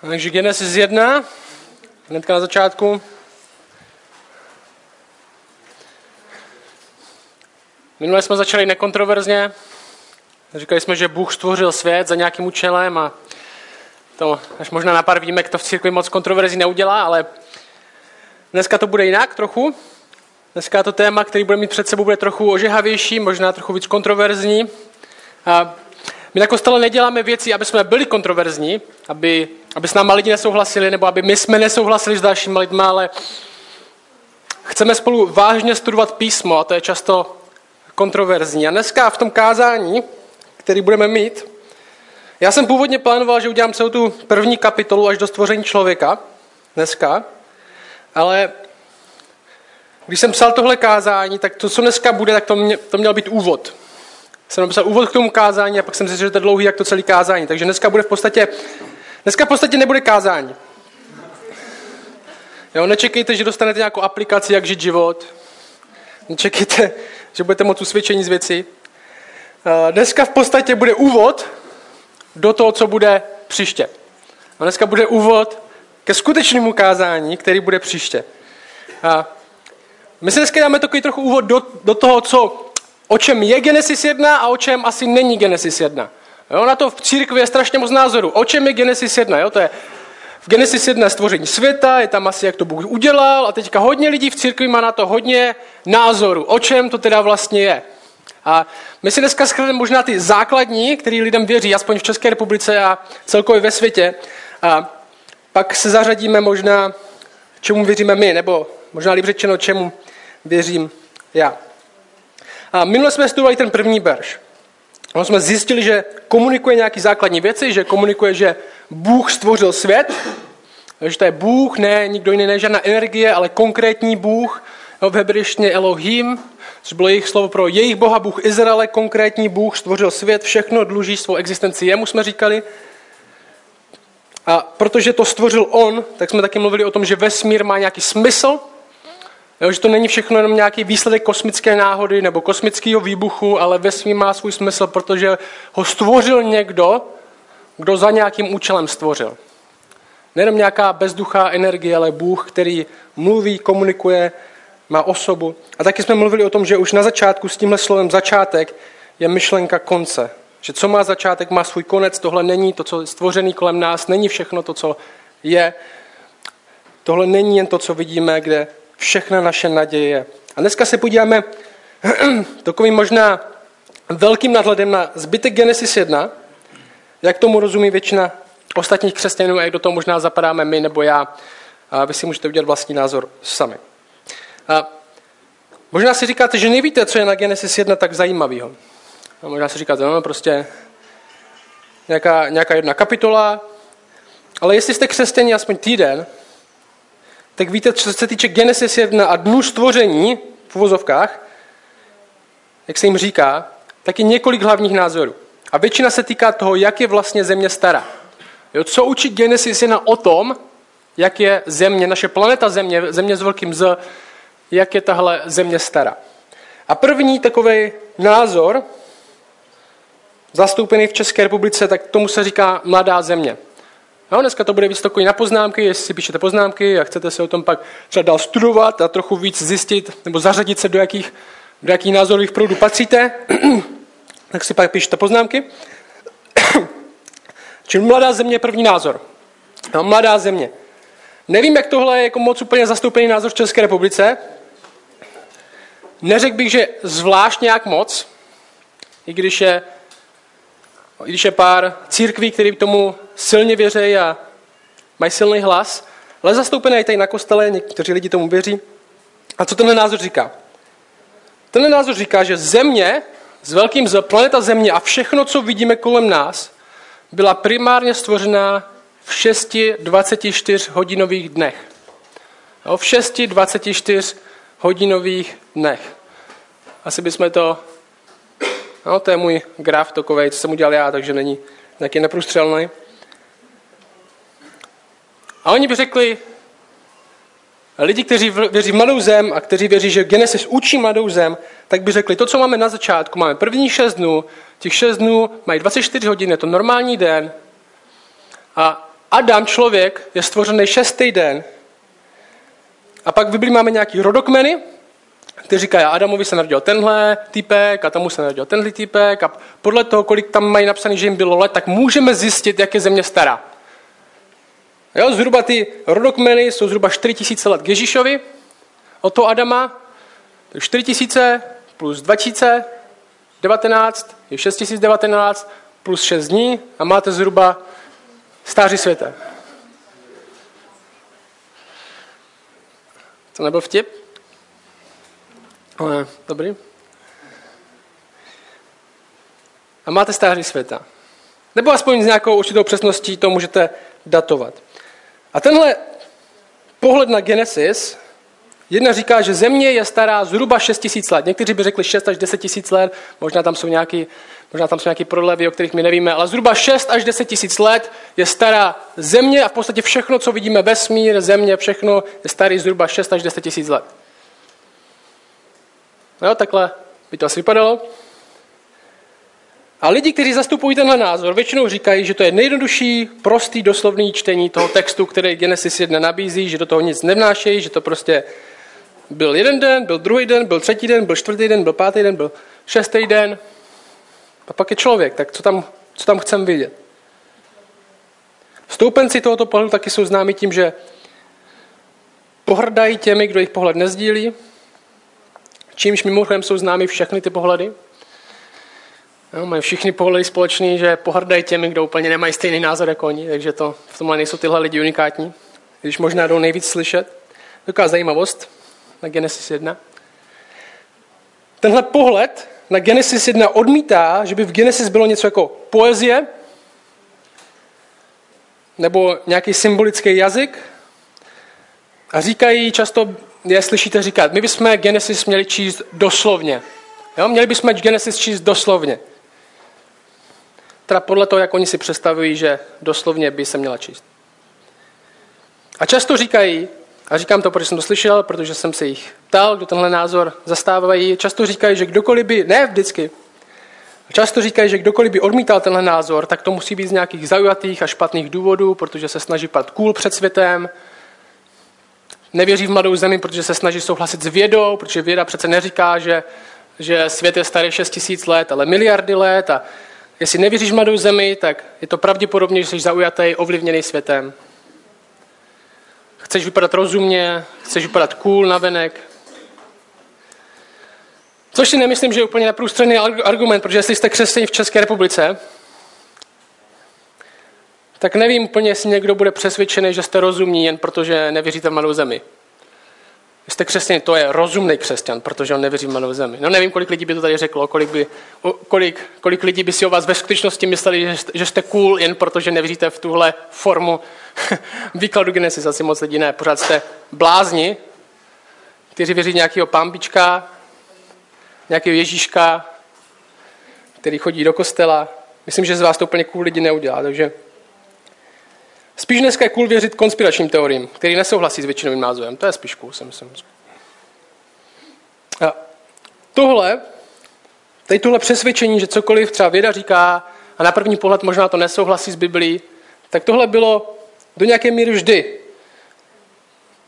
Takže Genesis 1, hnedka na začátku. Minule jsme začali nekontroverzně. Říkali jsme, že Bůh stvořil svět za nějakým účelem a to až možná na pár výjimek to v církvi moc kontroverzí neudělá, ale dneska to bude jinak trochu. Dneska to téma, který bude mít před sebou, bude trochu ožehavější, možná trochu víc kontroverzní. A my na kostele neděláme věci, aby jsme byli kontroverzní, aby s náma lidi nesouhlasili, nebo aby my jsme nesouhlasili s dalšíma lidma, ale chceme spolu vážně studovat písmo a to je často kontroverzní. A dneska v tom kázání, který budeme mít, já jsem původně plánoval, že udělám celou tu první kapitolu až do stvoření člověka dneska, ale když jsem psal tohle kázání, tak to, co dneska bude, tak to měl být úvod. Jsem napsal úvod k tomu kázání a pak jsem zjistil, že to je dlouhý, jak to celé kázání. Takže dneska v podstatě nebude kázání. Jo, nečekejte, že dostanete nějakou aplikaci, jak žít život. Nečekejte, že budete moc usvědčení z věcí. Dneska v podstatě bude úvod do toho, co bude příště. A dneska bude úvod ke skutečnému kázání, který bude příště. My se dneska dáme takový trochu úvod do toho, o čem je Genesis 1 a o čem asi není Genesis 1. Jo, na to v církvi je strašně moc názorů. O čem je Genesis 1? Jo, to je v Genesis 1 stvoření světa, je tam asi, jak to Bůh udělal a teďka hodně lidí v církvi má na to hodně názorů. O čem to teda vlastně je? A my si dneska shrneme možná ty základní, který lidem věří, aspoň v České republice a celkově ve světě. A pak se zařadíme možná, čemu věříme my, nebo možná líp řečeno, čemu věřím já. A minule jsme studovali ten první verš. No, jsme zjistili, že komunikuje nějaké základní věci, že komunikuje, že Bůh stvořil svět, že to je Bůh, ne nikdo jiný, ne žádná energie, ale konkrétní Bůh, no, v hebrejštině Elohim, což bylo jejich slovo pro jejich Boha, Bůh Izraele, konkrétní Bůh stvořil svět, všechno dluží svou existenci jemu, jsme říkali. A protože to stvořil on, tak jsme taky mluvili o tom, že vesmír má nějaký smysl, jo, že to není všechno jenom nějaký výsledek kosmické náhody nebo kosmického výbuchu, ale vesmír má svůj smysl, protože ho stvořil někdo, kdo za nějakým účelem stvořil. Nejenom nějaká bezduchá energie, ale Bůh, který mluví, komunikuje, má osobu. A taky jsme mluvili o tom, že už na začátku s tímhle slovem začátek je myšlenka konce. Že co má začátek, má svůj konec, tohle není to, co je stvořený kolem nás, není všechno to, co je. Tohle není jen to, co vidíme, kde všechna naše naděje. A dneska se podíváme takovým možná velkým nadhledem na zbytek Genesis 1, jak tomu rozumí většina ostatních křesťanů a jak do toho možná zapadáme my nebo já. A vy si můžete udělat vlastní názor sami. A možná si říkáte, že nevíte, co je na Genesis 1 tak zajímavého. A možná si říkáte, no prostě nějaká jedna kapitola. Ale jestli jste křesťaní aspoň týden, tak víte, co se týče Genesis 1 a dnů stvoření v uvozovkách, jak se jim říká, tak je několik hlavních názorů. A většina se týká toho, jak je vlastně země stará. Jo, co učí Genesis 1 o tom, jak je země, naše planeta země, země s velkým Z, jak je tahle země stará. A první takový názor, zastoupený v České republice, tak tomu se říká mladá země. No, dneska to bude víc takový na poznámky, jestli si píšete poznámky a chcete se o tom pak třeba dál studovat a trochu víc zjistit nebo zařadit se do jakých názorových proudů patříte, tak si pak píšete poznámky. Čili mladá země je první názor. No, mladá země. Nevím, jak tohle je jako moc úplně zastoupený názor v České republice. Neřekl bych, že zvlášť nějak moc, i když je pár církví, který tomu silně věří a mají silný hlas, ale zastoupené i tady na kostele, někteří lidi tomu věří. A co tenhle názor říká? Tenhle názor říká, že země, s velkým Z, planeta Země a všechno, co vidíme kolem nás, byla primárně stvořena v 6 24 hodinových dnech. Jo, v 6 24 hodinových dnech. Asi bychom to... No, to je můj graf takovej, co jsem udělal já, takže není nějaký neprůstřelný. A oni by řekli, lidi, kteří věří v mladou zem a kteří věří, že Genesis učí mladou zem, tak by řekli, to, co máme na začátku, máme první 6 dnů, těch 6 dnů mají 24 hodin, je to normální den a Adam, člověk, je stvořený šestý den. A pak v Biblii máme nějaký rodokmeny, ty říkají, Adamovi se narodil tenhle týpek a tomu se narodil tenhle týpek a podle toho, kolik tam mají napsané, že jim bylo let, tak můžeme zjistit, jak je země stará. Jo, zhruba ty rodokmeny jsou zhruba 4000 let k Ježíšovi, od toho Adama, 4000 plus 2000, 19, je 6019 plus 6 dní a máte zhruba stáří světa. To nebyl vtip? Ne, dobrý. A máte stáří světa. Nebo aspoň s nějakou určitou přesností to můžete datovat. A tenhle pohled na Genesis, jedna říká, že země je stará zhruba 6000 let. Někteří by řekli 6 až 10 tisíc let, možná tam jsou nějaké prodlevy, o kterých my nevíme, ale zhruba 6 až 10 tisíc let je stará země a v podstatě všechno, co vidíme, vesmír, země, všechno je starý zhruba 6 až 10 tisíc let. No, takhle by to asi vypadalo. A lidi, kteří zastupují tenhle názor, většinou říkají, že to je nejjednodušší, prostý, doslovný čtení toho textu, který Genesis 1 nabízí, že do toho nic nevnášejí, že to prostě byl jeden den, byl druhý den, byl třetí den, byl čtvrtý den, byl pátý den, byl šestý den. A pak je člověk, tak co tam chcem vidět? Stoupenci tohoto pohledu taky jsou známi tím, že pohrdají těmi, kdo jejich pohled nezdílí, čímž mimochodem jsou známi všechny ty pohledy. No, mají všichni pohledy společný, že pohrdají těmi, kdo úplně nemají stejný názor jako oni, takže to, v tomhle nejsou tyhle lidi unikátní, když možná jdou nejvíc slyšet. Taková zajímavost na Genesis 1. Tenhle pohled na Genesis 1 odmítá, že by v Genesis bylo něco jako poezie nebo nějaký symbolický jazyk a říkají často, je slyšíte říkat, my bychom Genesis měli číst doslovně. Jo? Měli bychom Genesis číst doslovně. Teda podle toho, jak oni si představují, že doslovně by se měla číst. A často říkají, a říkám to, protože jsem to slyšel, protože jsem se jich ptal, kdo tenhle názor zastávají, často říkají, že kdokoliv by, ne vždycky, často říkají, že kdokoliv by odmítal tenhle názor, tak to musí být z nějakých zaujatých a špatných důvodů, protože se snaží padat cool před světem, nevěří v mladou zemi, protože se snaží souhlasit s vědou, protože věda přece neříká, že svět je starý 6000 let, ale miliardy let a jestli nevěříš v mladou zemi, tak je to pravděpodobně, že jsi zaujatý, ovlivněný světem. Chceš vypadat rozumně, chceš vypadat cool navenek. Což si nemyslím, že je úplně neprůstřelný argument, protože jestli jste křesťané v České republice, tak nevím úplně, jestli někdo bude přesvědčený, že jste rozumní, jen protože nevěříte v malou zemi. Jste křesťané, to je rozumný křesťan, protože on nevěří v malou zemi. No nevím, kolik lidí by to tady řeklo, kolik lidí by si o vás ve skutečnosti mysleli, že jste cool, jen protože nevěříte v tuhle formu výkladu Genesis, asi moc lidí ne. Pořád jste blázni, kteří věří nějakého Pambička, nějakého Ježíška, který chodí do kostela. Myslím, že z vás to úplně cool lidi neudělá, takže spíš dneska je cool věřit konspiračním teoriím, který nesouhlasí s většinovým názorem. To je spíš cool, si myslím. A tohle přesvědčení, že cokoliv třeba věda říká a na první pohled možná to nesouhlasí s Biblií, tak tohle bylo do nějaké míry vždy.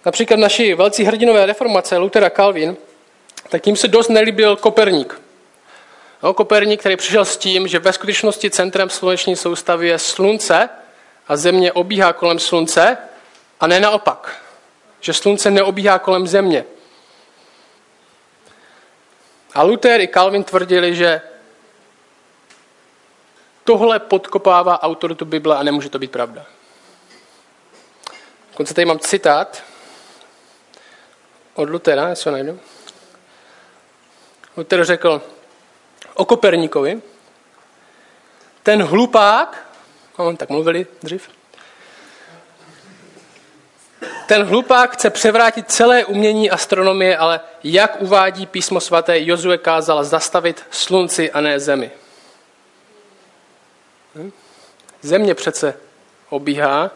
Například naši velcí hrdinové reformace, Luther a Calvin, tak jim se dost nelíbil Koperník. No, Koperník, který přišel s tím, že ve skutečnosti centrem sluneční soustavy je slunce, a země obíhá kolem slunce a ne naopak. Že slunce neobíhá kolem země. A Luther i Calvin tvrdili, že tohle podkopává autoritu Bible a nemůže to být pravda. Dokonce tady mám citát od Luthera, já si ho najdu. Luther řekl o Koperníkovi, ten hlupák, tak mluvili dřív. Ten hlupák chce převrátit celé umění astronomie, ale jak uvádí písmo svaté, Jozue kázal zastavit slunci a ne zemi. Země přece obíhá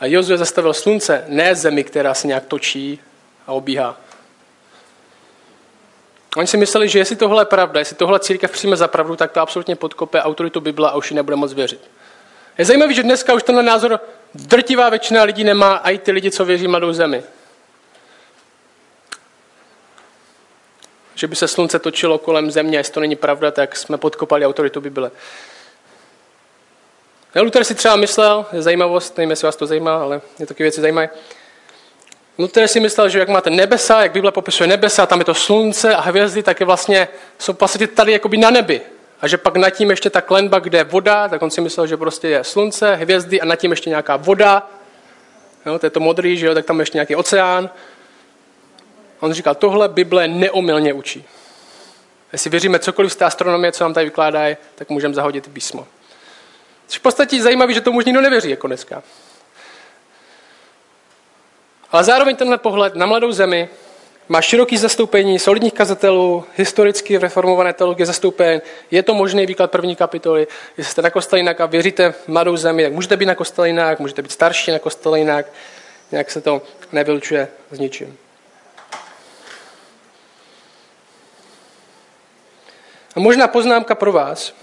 a Jozue zastavil slunce, ne zemi, která se nějak točí a obíhá. Oni si mysleli, že jestli tohle je pravda, jestli tohle církev přijme za pravdu, tak to absolutně podkope autoritu Bible a už ji nebude moc věřit. Je zajímavé, že dneska už tenhle názor Drtivá většina lidí nemá, a i ty lidi, co věří Mladou zemi. Že by se slunce točilo kolem země, a jestli to není pravda, tak jsme podkopali autoritu Bible. Luther si třeba myslel, je zajímavost, nevím, jestli vás to zajímá, ale mě taky věci zajímají. Luther si myslel, že jak máte nebesa, jak Bible popisuje nebesa, tam je to slunce a hvězdy, tak je vlastně, jsou vlastně tady jakoby na nebi. A že pak nad tím ještě ta klenba, kde je voda, tak on si myslel, že prostě je slunce, hvězdy a nad tím ještě nějaká voda. Jo, to je to modrý, že jo, tak tam ještě nějaký oceán. On říkal, tohle Bible neomylně učí. Jestli věříme cokoliv z té astronomie, co nám tady vykládá, tak můžeme zahodit písmo. Což v podstatě zajímavé, že tomu už nikdo nevěří jako dneska. Ale zároveň tenhle pohled na Mladou zemi má široký zastoupení solidních kazatelů, historicky v reformované teologii zastoupen, je to možný výklad první kapitoly, jestli jste na Kostelinak a věříte v Mladou zemi, tak můžete být na Kostelinak, můžete být starší na Kostelinak, nějak se to nevylučuje s ničím. A možná poznámka pro vás.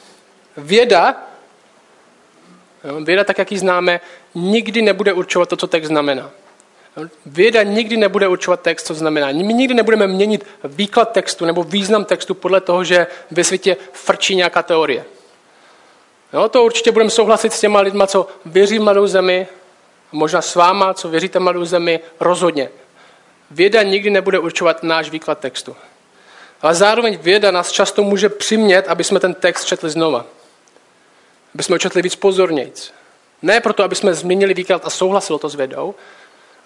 Věda, tak jak ji známe, nikdy nebude určovat to, co text znamená. Věda nikdy nebude určovat text, co znamená. My nikdy nebudeme měnit výklad textu nebo význam textu podle toho, že ve světě frčí nějaká teorie. No, to určitě budeme souhlasit s těma lidma, co věří Mladou zemi, možná s váma, co věříte Mladou zemi, rozhodně. Věda nikdy nebude určovat náš výklad textu. Ale zároveň věda nás často může přimět, aby jsme ten text četli znova. Aby jsme ho četli víc pozornějc. Ne proto, aby jsme změnili výklad a souhlasilo to s vědou,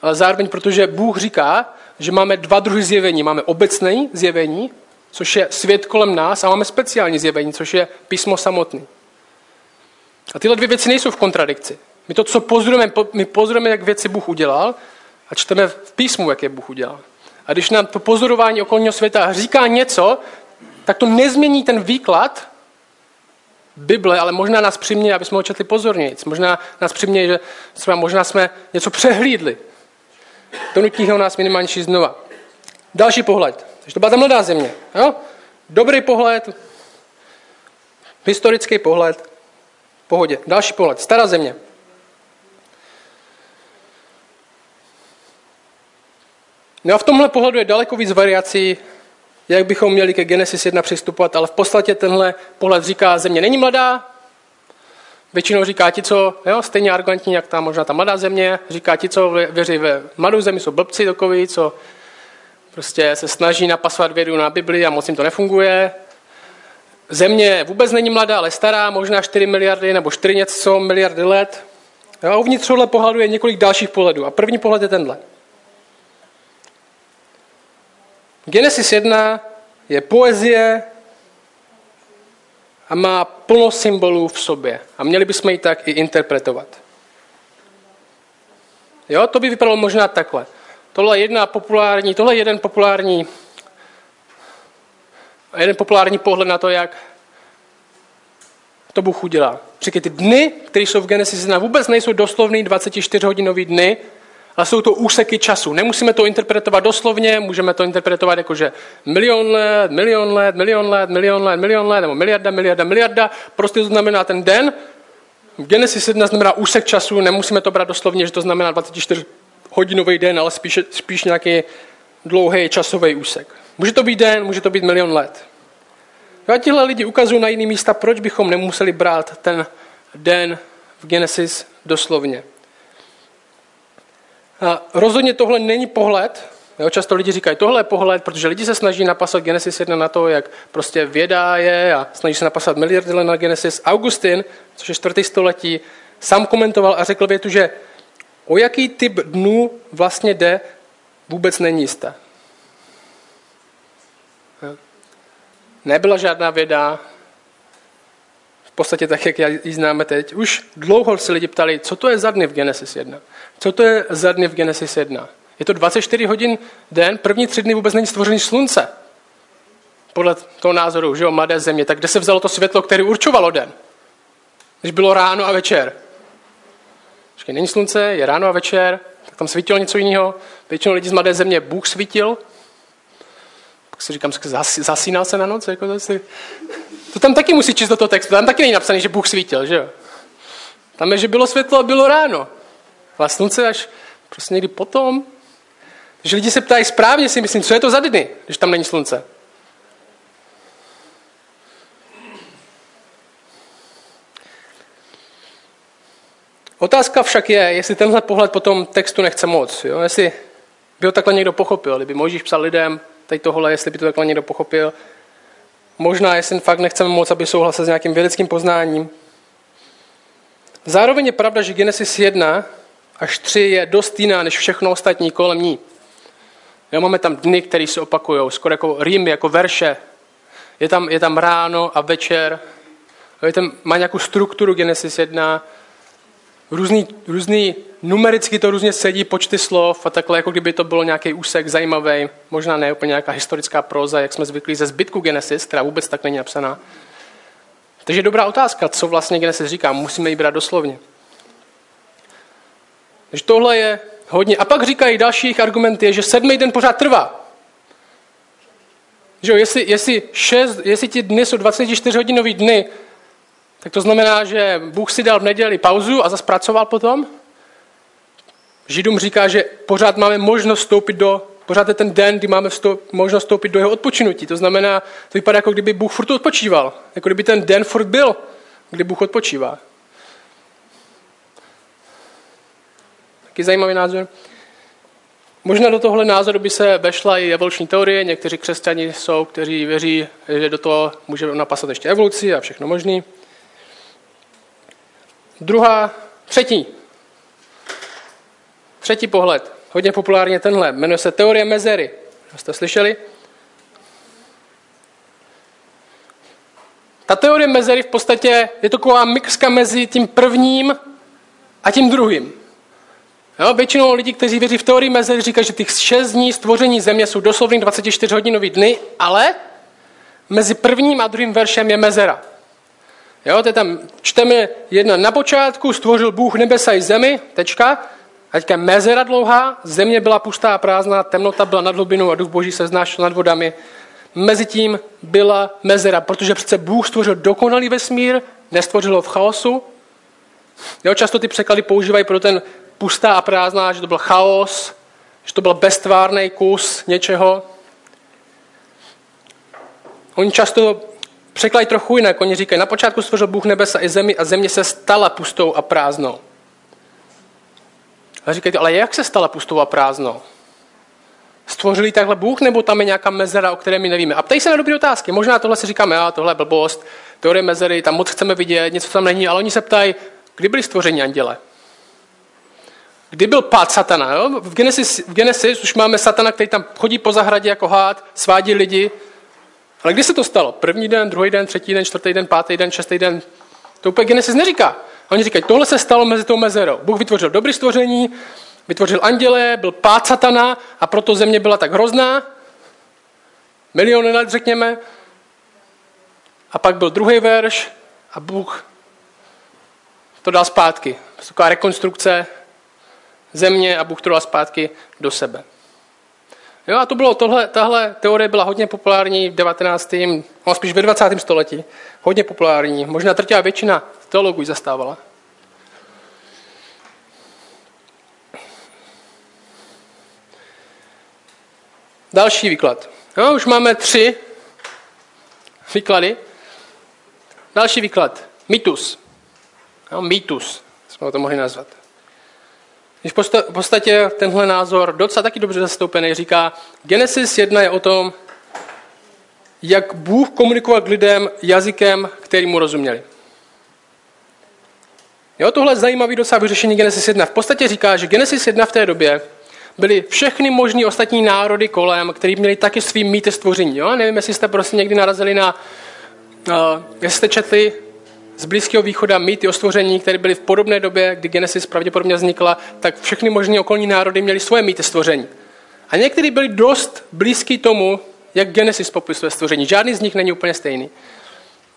ale zároveň protože Bůh říká, že máme dva druhy zjevení. Máme obecné zjevení, což je svět kolem nás, a máme speciální zjevení, což je písmo samotné. A tyhle dvě věci nejsou v kontradikci. My to, co pozorujeme, my pozorujeme, jak věci Bůh udělal, a čteme v písmu, jak je Bůh udělal. A když nám to pozorování okolního světa říká něco, tak to nezmění ten výklad Bible, ale možná nás přiměje, aby jsme ho četli pozornějc. Možná nás přiměje, že možná jsme něco přehlídli. To nutí nás minimálně číst znova. Další pohled. Takže to byla ta Mladá země. Jo? Dobrý pohled, historický pohled, pohodě. Další pohled, Stará země. No a v tomhle pohledu je daleko víc variací, jak bychom měli ke Genesis 1 přistupovat, ale v podstatě tenhle pohled říká, země není mladá. Většinou říká ti, co, jo, stejně arrogantní, jak ta možná ta Mladá země, říká ti, co věří ve Mladou zemi, jsou blbci takoví, co prostě se snaží napasovat vědu na Bibli a moc jim to nefunguje. Země vůbec není mladá, ale stará, možná 4 miliardy nebo 4 něco miliardy let. Jo, a uvnitř tohle pohledu je několik dalších pohledů. A první pohled je tenhle. Genesis 1 je poezie a má plno symbolů v sobě. A měli bychom ji tak i interpretovat. Jo, to by vypadalo možná takhle. Tohle je jeden populární pohled na to, jak to Bůh udělá. Říkají, ty dny, které jsou v Genesis 1, vůbec nejsou doslovný 24-hodinový dny, ale jsou to úseky času. Nemusíme to interpretovat doslovně, můžeme to interpretovat jako, že milion let, nebo miliarda. Prostě to znamená ten den. V Genesis 1 znamená úsek času, nemusíme to brát doslovně, že to znamená 24-hodinový den, ale spíš nějaký dlouhý časový úsek. Může to být den, může to být milion let. A tihle lidi ukazují na jiný místa, proč bychom nemuseli brát ten den v Genesis doslovně. A rozhodně tohle není pohled, jo, často lidi říkají, tohle je pohled, protože lidi se snaží napasat Genesis 1 na to, jak prostě věda je a snaží se napasat miliardy let na Genesis. Augustin, což je 4. století, sám komentoval a řekl větu, že o jaký typ dnů vlastně jde, vůbec není jisté. Nebyla žádná věda, v podstatě tak, jak ji známe teď. Už dlouho se lidi ptali, co to je za dny v Genesis 1. Co to je za dny v Genesis 1? Je to 24 hodin den, první 3 dny vůbec není stvořený slunce. Podle toho názoru, že jo, Mladé země. Tak kde se vzalo to světlo, které určovalo den? Když bylo ráno a večer. Když není slunce, je ráno a večer, tak tam svítilo něco jiného. Většinou lidi z Mladé země Bůh svítil. Pak si říkám, zasínal se na noc, jako zase. To tam taky musí číst do toho textu, tam taky není napsaný, že Bůh svítil, že jo? Tam je, že bylo světlo a bylo ráno. ale slunce až prostě někdy potom. Že lidi se ptají správně, si myslím, co je to za dny, když tam není slunce. Otázka však je, jestli tenhle pohled potom textu nechce moc. Jo? Jestli by ho takhle někdo pochopil, kdyby Mojžíš psal lidem tady tohle, jestli by to takhle někdo pochopil. Možná, jestli fakt nechceme moc, aby souhlasil s nějakým vědeckým poznáním. Zároveň je pravda, že Genesis 1 až 3 je dost jiná než všechno ostatní kolem ní. Jo, máme tam dny, které se opakují, skoro jako rýmy, jako verše. Je tam ráno a večer. Má nějakou strukturu Genesis 1. Různý, numericky to různě sedí, počty slov a takhle, jako kdyby to bylo nějaký úsek zajímavý, možná ne úplně nějaká historická próza, jak jsme zvyklí ze zbytku Genesis, která vůbec tak není napsaná. Takže dobrá otázka, co vlastně Genesis říká, musíme ji brát doslovně. Takže tohle je hodně. A pak říkají dalších argumenty, že 7. den pořád trvá. Že jo, jestli ti dny jsou 24-hodinový dny, tak to znamená, že Bůh si dal v neděli pauzu a zase pracoval potom. Židům říká, že pořád máme možnost vstoupit pořád je ten den, kdy máme možnost vstoupit do jeho odpočinutí. To znamená, to vypadá, jako kdyby Bůh furt odpočíval. Jako kdyby ten den furt byl, kdy Bůh odpočívá. Taky zajímavý názor. Možná do tohle názoru by se vešla i evoluční teorie. Někteří křesťani jsou, kteří věří, že do toho může napasat ještě evoluci a všechno možný. Třetí pohled, hodně populárně tenhle, jmenuje se teorie mezery. Jste slyšeli? Ta teorie mezery v podstatě je taková mixka mezi tím prvním a tím druhým. Jo, většinou lidí, kteří věří v teorii mezery, říkají, že těch 6 dní stvoření země jsou doslovný 24-hodinový dny, ale mezi prvním a druhým veršem je mezera. Jo, to je tam, čteme 1 na počátku, stvořil Bůh nebesa i zemi, a teďka mezera dlouhá, země byla pustá a prázdná, temnota byla nad hlubinou a duch Boží se vznášel nad vodami. Mezitím byla mezera, protože přece Bůh stvořil dokonalý vesmír, nestvořil ho v chaosu. Jo, často ty překlady používají pro ten pustá a prázdná, že to byl chaos, že to byl beztvárný kus něčeho. Oni často překladají trochu jinak, oni říkají, na počátku stvořil Bůh nebesa i zemi a země se stala pustou a prázdnou. A říkají, ale jak se stala pustou a prázdnou? Stvořil ji takhle Bůh, nebo tam je nějaká mezera, o které my nevíme? A ptají se na dobré otázky, možná tohle si říkáme, tohle je blbost, teorie mezery, tam moc chceme vidět, něco tam není, ale oni se ptají, kdy byli stvořeni anděle? Kdy byl pád satana? Jo? V Genesis už máme satana, který tam chodí po zahradě jako hád, svádí lidi. Ale kdy se to stalo? První den, druhý den, třetí den, čtvrtý den, pátý den, šestý den. To úplně Genesis neříká. A oni říkají, tohle se stalo mezi tou mezerou. Bůh vytvořil dobré stvoření, vytvořil anděle, byl pád satana a proto země byla tak hrozná. Miliony let, řekněme. A pak byl druhý verš a Bůh to dal zpátky. Taková rekonstrukce země a Bůh to dal zpátky do sebe. Jo, a to bylo tahle teorie byla hodně populární v 19. a spíš ve 20. století. Hodně populární. Možná trtivá většina teologů ji zastávala. Další výklad. Jo, už máme 3 výklady. Další výklad. Mýtus. Jo, mýtus jsme to mohli nazvat. V podstatě tenhle názor, docela taky dobře zastoupený, říká, Genesis 1 je o tom, jak Bůh komunikoval k lidem jazykem, který mu rozuměli. Jo, tohle je zajímavý docela vyřešení Genesis 1. V podstatě říká, že Genesis 1 v té době byly všechny možný ostatní národy kolem, který měli taky svý mýty stvoření. Jo? Nevím, jestli jste prostě někdy narazili jestli jste četli z Blízkého východa mýty o stvoření, které byly v podobné době, kdy Genesis pravděpodobně vznikla, tak všechny možné okolní národy měly svoje mýty stvoření. A některé byly dost blízký tomu, jak Genesis popisuje stvoření. Žádný z nich není úplně stejný,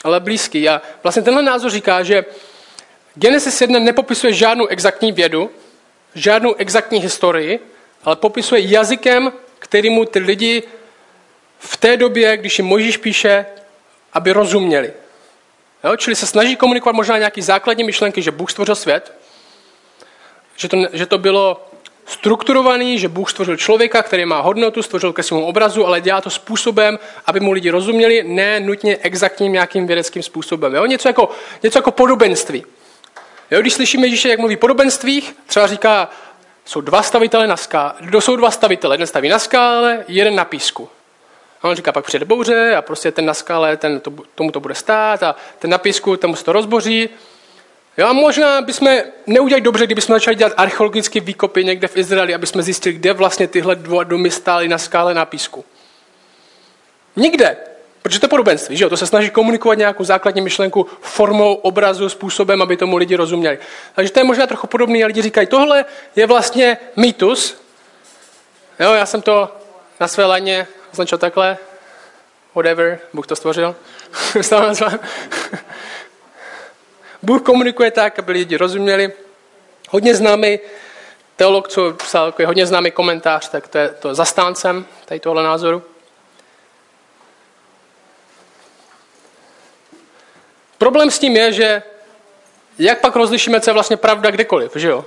ale blízký. A vlastně tenhle názor říká, že Genesis 1 nepopisuje žádnou exaktní vědu, žádnou exaktní historii, ale popisuje jazykem, kterýmu ty lidi v té době, když jim Mojžíš píše, aby rozuměli. Jo, čili se snaží komunikovat možná nějaké základní myšlenky, že Bůh stvořil svět, že to bylo strukturovaný, že Bůh stvořil člověka, který má hodnotu, stvořil ke svému obrazu, ale dělá to způsobem, aby mu lidi rozuměli, ne nutně exaktním nějakým vědeckým způsobem. Jo? Něco jako podobenství. Jo? Když slyšíme Ježíše, jak mluví o podobenstvích, třeba říká, jsou dva stavitele, jeden staví na skále, jeden na písku. A on říká, pak přijde bouře a prostě ten na skále, tomu to bude stát a ten na písku, tomu se to rozboří. Jo, a možná bychom neudělali dobře, kdybychom začali dělat archeologické výkopy někde v Izraeli, aby jsme zjistili, kde vlastně tyhle dva domy stály na skále, na písku. Nikde, protože to je podobenství, že jo? To se snaží komunikovat nějakou základní myšlenku formou, obrazu, způsobem, aby tomu lidi rozuměli. Takže to je možná trochu podobný a lidi říkají, tohle je vlastně mýtus. Jo, já jsem to na své laně označil takhle, whatever, Bůh to stvořil. Bůh komunikuje tak, aby lidi rozuměli. Hodně známý teolog, co psal, hodně známý komentář, tak to je to zastáncem tady tohle názoru. Problém s tím je, že jak pak rozlišíme, co je vlastně pravda kdekoliv, že jo?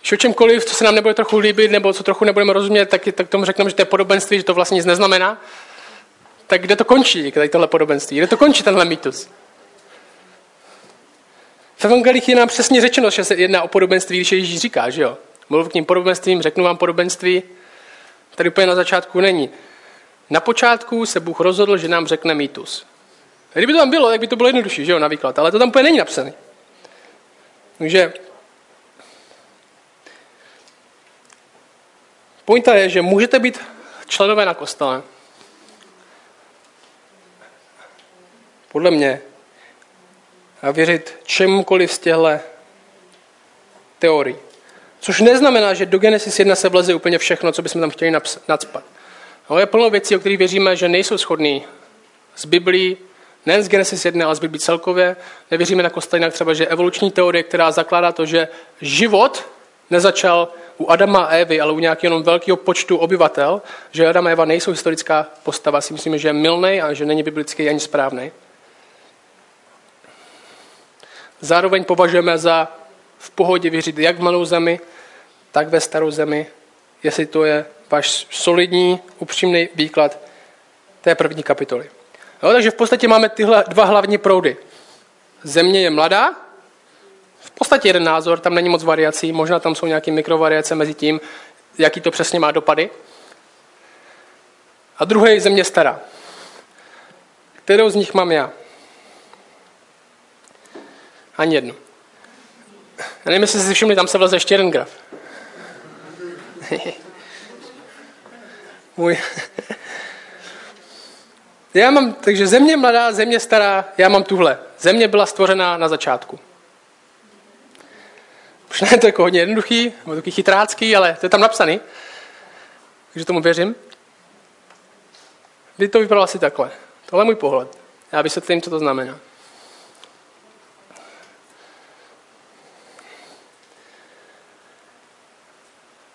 Když o čemkoliv, co se nám nebude trochu líbit, nebo co trochu nebudeme rozumět, tak tomu řekneme, že to je podobenství, že to vlastně nic neznamená. Tak kde to končí, tady tohle podobenství? Kde to končí tenhle mýtus? V evangelích je nám přesně řečeno, že se jedná o podobenství, když Ježíš říká, že jo? Mluv k ním podobenstvím, řeknu vám podobenství. Tady úplně na začátku není. Na počátku se Bůh rozhodl, že nám řekne mýtus. Kdyby to tam bylo, tak by to bylo jednodušší, že jo, na výklad, ale to tam úplně není napsané. Takže pointa je, že můžete být členové na kostele. Podle mě a věřit čemukoliv z těchto teorií. Což neznamená, že do Genesis 1 se vleze úplně všechno, co bychom tam chtěli nacpat. No, je plno věcí, o kterých věříme, že nejsou shodný z Biblí, nejen z Genesis 1, ale z Biblí celkově. Nevěříme na kostelina třeba, že evoluční teorie, která zakládá to, že život nezačal u Adama a Evy, ale u nějakého jenom velkého počtu obyvatel, že Adam a Eva nejsou historická postava, si myslíme, že je mylnej a že není biblický ani správnej. Zároveň považujeme za v pohodě věřit jak v Malou zemi, tak ve Starou zemi, jestli to je váš solidní, upřímný výklad té první kapitoly. Jo, takže v podstatě máme tyhle dva hlavní proudy. Země je mladá, v podstatě jeden názor, tam není moc variací, možná tam jsou nějaké mikrovariace mezi tím, jaký to přesně má dopady. A druhý země stará. Kterou z nich mám já? Ani jednu. Já nevím, jestli jste si všimli, tam se vleze ještě jeden graf. Můj. Já mám, takže země mladá, země stará, já mám tuhle. Země byla stvořena na začátku. Možná je to jako hodně jednoduchý, nebo taky chytrácký, ale to je tam napsaný. Takže tomu věřím. Vždyť to vypadalo asi takhle. Tohle je můj pohled. Já vysvětlím, co to znamená.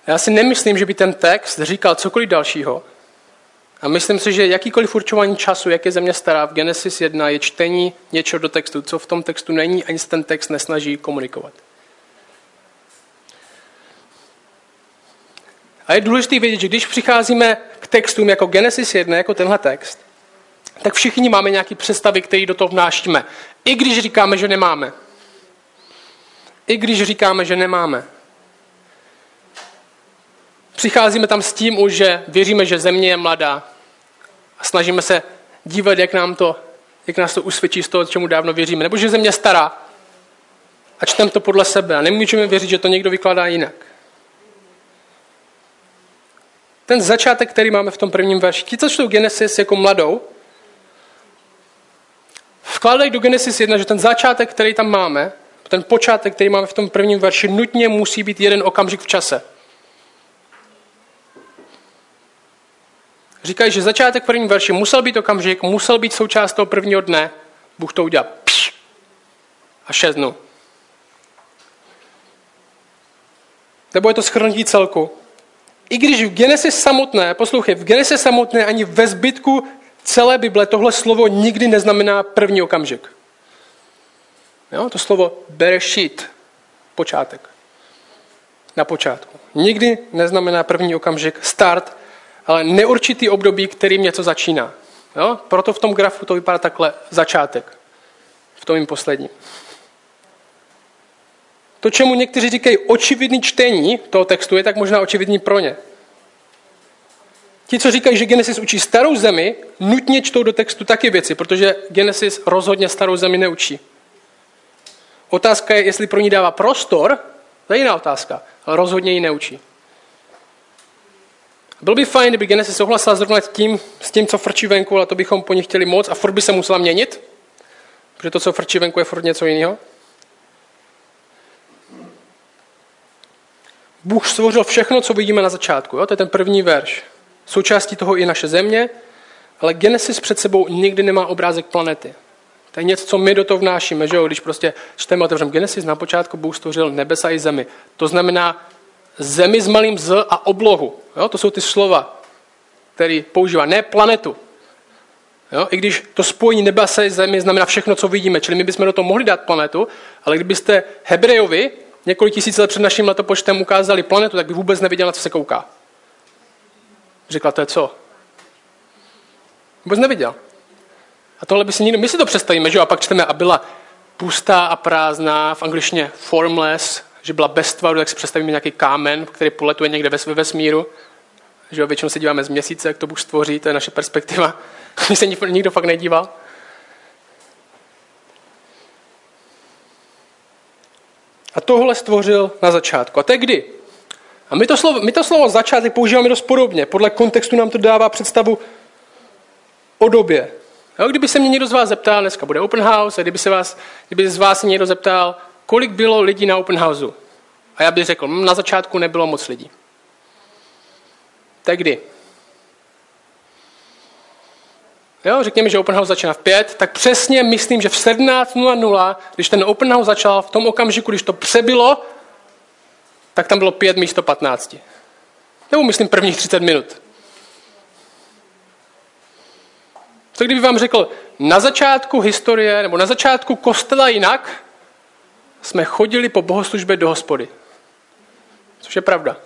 Já si nemyslím, že by ten text říkal cokoliv dalšího. A myslím si, že jakýkoliv určování času, jak je země stará v Genesis 1, je čtení něčeho do textu, co v tom textu není, ani se ten text nesnaží komunikovat. A je důležité vědět, že když přicházíme k textům jako Genesis 1, jako tenhle text, tak všichni máme nějaké představy, které do toho vnášíme. I když říkáme, že nemáme. Přicházíme tam s tím už, že věříme, že země je mladá a snažíme se dívat, jak nás to usvědčí z toho, čemu dávno věříme. Nebo že země je stará a čteme to podle sebe a nemůžeme věřit, že to někdo vykládá jinak. Ten začátek, který máme v tom prvním verši. Ti, co čtou Genesis jako mladou, vkládají do Genesis 1, že ten začátek, který tam máme, ten počátek, který máme v tom prvním verši, nutně musí být jeden okamžik v čase. Říkají, že začátek první verše musel být okamžik, musel být součást toho prvního dne. Bůh to udělal. A 6 dnů. Nebo je to shrnutí celku. I když v Genesis samotné, ani ve zbytku celé Bible tohle slovo nikdy neznamená první okamžik. Jo? To slovo berešit, počátek. na počátku. Nikdy neznamená první okamžik, start, ale neurčitý období, kterým něco začíná. Jo? Proto v tom grafu to vypadá takhle začátek. V tom jim posledním. To, čemu někteří říkají očividný čtení toho textu, je tak možná očividný pro ně. Ti, co říkají, že Genesis učí starou zemi, nutně čtou do textu taky věci, protože Genesis rozhodně starou zemi neučí. Otázka je, jestli pro ní dává prostor, to je jiná otázka, ale rozhodně ji neučí. Byl by fajn, kdyby Genesis souhlasila zrovna s tím, co frčí venku, ale to bychom po ní chtěli moc a furt by se musela měnit, protože to, co frčí venku, je furt něco jiného. Bůh stvořil všechno, co vidíme na začátku. Jo? To je ten první verš. Součástí toho je naše země, ale Genesis před sebou nikdy nemá obrázek planety. To je něco, co my do toho vnášíme, že jo? Když prostě čteme, otevřeme Genesis, na počátku Bůh stvořil nebesa i zemi. To znamená zemi s malým z a oblohu. Jo? To jsou ty slova, které používá. Ne planetu. Jo? I když to spojení nebesa i zemi znamená všechno, co vidíme. Čili my bychom do toho mohli dát planetu, ale kdybyste Hebrejovi několik tisíc let před naším letopočtem ukázali planetu, tak by vůbec neviděl, na co se kouká. Řekla, to je co? Vůbec neviděl. A tohle by si nikdo... My si to představíme, že jo? A pak čteme, a byla pustá a prázdná, v angličtině formless, že byla bez tvaru, tak si představíme nějaký kámen, který poletuje někde ve vesmíru. Že jo? Většinou se díváme z Měsíce, jak to Bůh stvoří, to je naše perspektiva. My se nikdo fakt nedíval. A tohle stvořil na začátku. A to je kdy? A my to slovo začátek používáme dost podobně. Podle kontextu nám to dává představu o době. Jo, kdyby se mě někdo z vás zeptal, dneska bude open house, a kdyby z vás někdo zeptal, kolik bylo lidí na open houseu. A já bych řekl, na začátku nebylo moc lidí. To je kdy? Jo, řekněme, že open house začíná v 5, tak přesně myslím, že v 17:00, když ten open house začal, v tom okamžiku, když to přebylo, tak tam bylo 5 místo 15. Nebo myslím prvních 30 minut. Co kdyby vám řekl, na začátku historie, nebo na začátku kostela jinak, jsme chodili po bohoslužbě do hospody. Což je pravda.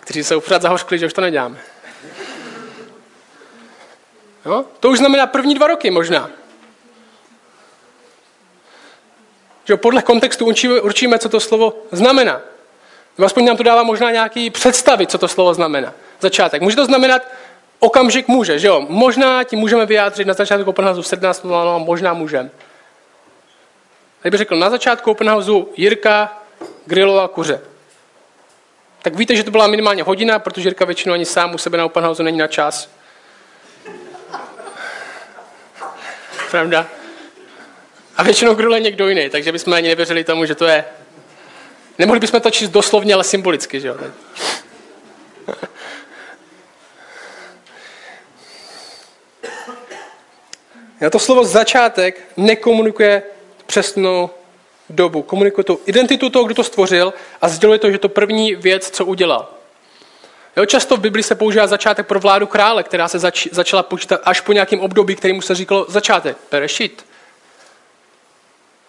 Kteří se upřát zahořkli, že už to neděláme. No, to už znamená první 2 roky možná. Že podle kontextu určíme, co to slovo znamená. Aspoň nám to dává možná nějaký představy, co to slovo znamená. Začátek. Může to znamenat okamžik může, že jo? Možná ti můžeme vyjádřit na začátku open houseu 17:00, možná můžeme. Kdyby řekl na začátku open houseu Jirka griloval kuře. Tak víte, že to byla minimálně hodina, protože Jirka většinou ani sám u sebe na open houseu není na čas. Pravda? A většinou grule někdo jiný, takže bychom ani nevěřili tomu, že to je... Nemohli bychom to číst doslovně, ale symbolicky, že jo? Já to slovo začátek nekomunikuje přesnou dobu. Komunikuje tu identitu toho, kdo to stvořil a sděluje to, že to první věc, co udělal. Jo, často v Biblii se používá začátek pro vládu krále, která se začala počítat až po nějakém období, kterému se říkalo začátek. Berešit.